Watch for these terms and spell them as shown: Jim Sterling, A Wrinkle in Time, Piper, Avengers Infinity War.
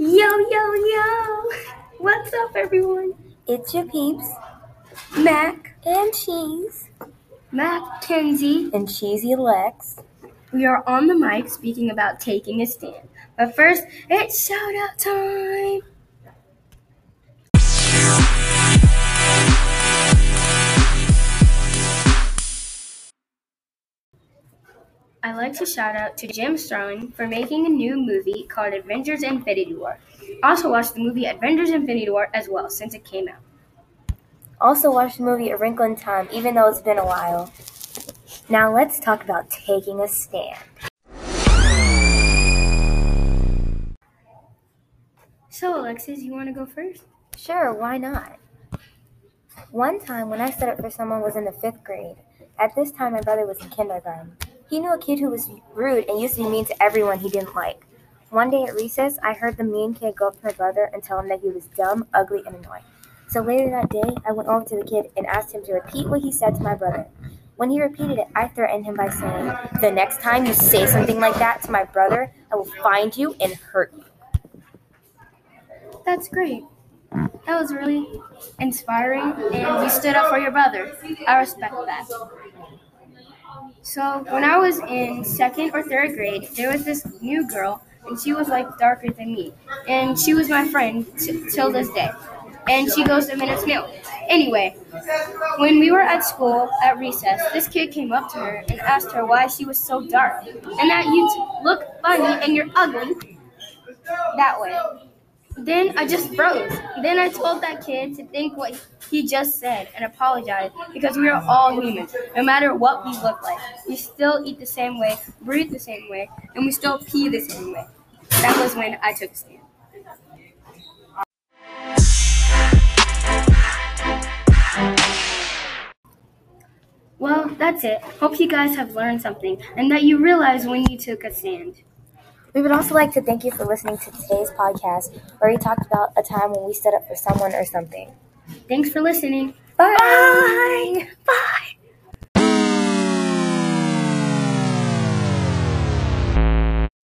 Yo, yo, yo! What's up, everyone? It's your peeps, Mac and Cheese, Mackenzie and Cheesy Lex. We are on the mic speaking about taking a stand. But first, it's shout-out time! I'd like to shout out to Jim Sterling for making a new movie called Avengers Infinity War. Also watch the movie Avengers Infinity War as well since it came out. Also watch the movie A Wrinkle in Time even though it's been a while. Now let's talk about taking a stand. So Alexis, you want to go first? Sure, why not? One time when I stood up for someone was in the 5th grade. At this time my brother was in kindergarten. He knew a kid who was rude and used to be mean to everyone he didn't like. One day at recess, I heard the mean kid go up to my brother and tell him that he was dumb, ugly, and annoying. So later that day, I went over to the kid and asked him to repeat what he said to my brother. When he repeated it, I threatened him by saying, "The next time you say something like that to my brother, I will find you and hurt you." That's great. That was really inspiring, and you stood up for your brother. I respect that. So when I was in 2nd or 3rd grade, there was this new girl, and she was like darker than me, and she was my friend till this day, and she goes to Minutes Mill. Anyway, when we were at school at recess, this kid came up to her and asked her why she was so dark, and that you look funny and you're ugly that way. Then I just froze. Then I told that kid to think what he just said and apologize, because we are all humans. No matter what we look like, we still eat the same way, breathe the same way, and we still pee the same way. That was when I took a stand. Well, that's it. Hope you guys have learned something and that you realize when you took a stand. We would also like to thank you for listening to today's podcast, where we talked about a time when we stood up for someone or something. Thanks for listening. Bye. Bye. Bye.